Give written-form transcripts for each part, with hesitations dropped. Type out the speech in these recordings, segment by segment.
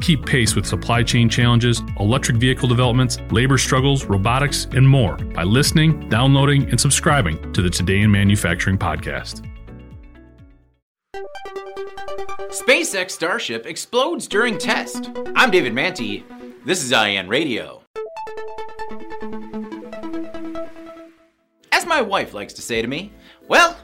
Keep pace with supply chain challenges, electric vehicle developments, labor struggles, robotics, and more by listening, downloading, and subscribing to the Today in Manufacturing podcast. SpaceX Starship explodes during test. I'm David Manthey. This is IAN Radio. As my wife likes to say to me, well,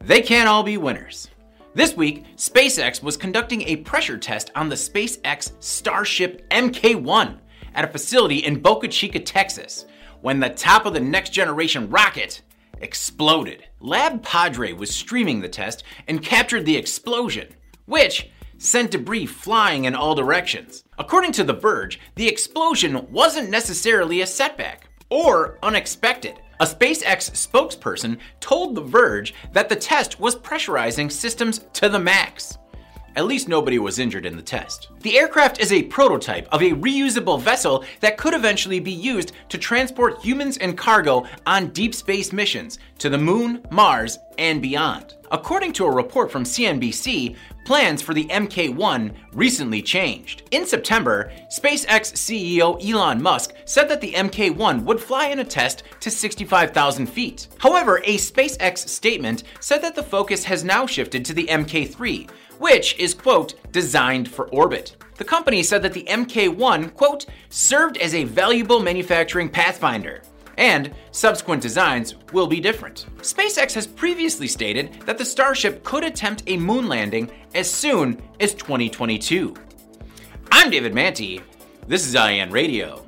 they can't all be winners. This week, SpaceX was conducting a pressure test on the SpaceX Starship MK1 at a facility in Boca Chica, Texas, when the top of the next generation rocket exploded. Lab Padre was streaming the test and captured the explosion, which sent debris flying in all directions. According to The Verge, the explosion wasn't necessarily a setback or unexpected. A SpaceX spokesperson told The Verge that the test was pressurizing systems to the max. At least nobody was injured in the test. The aircraft is a prototype of a reusable vessel that could eventually be used to transport humans and cargo on deep space missions to the moon, Mars, and beyond. According to a report from CNBC, plans for the MK1 recently changed. In September, SpaceX CEO Elon Musk said that the MK1 would fly in a test to 65,000 feet. However, a SpaceX statement said that the focus has now shifted to the MK3, which is, quote, designed for orbit. The company said that the MK1, quote, served as a valuable manufacturing pathfinder, and subsequent designs will be different. SpaceX has previously stated that the Starship could attempt a moon landing as soon as 2022. I'm David Manthey. This is IAN Radio.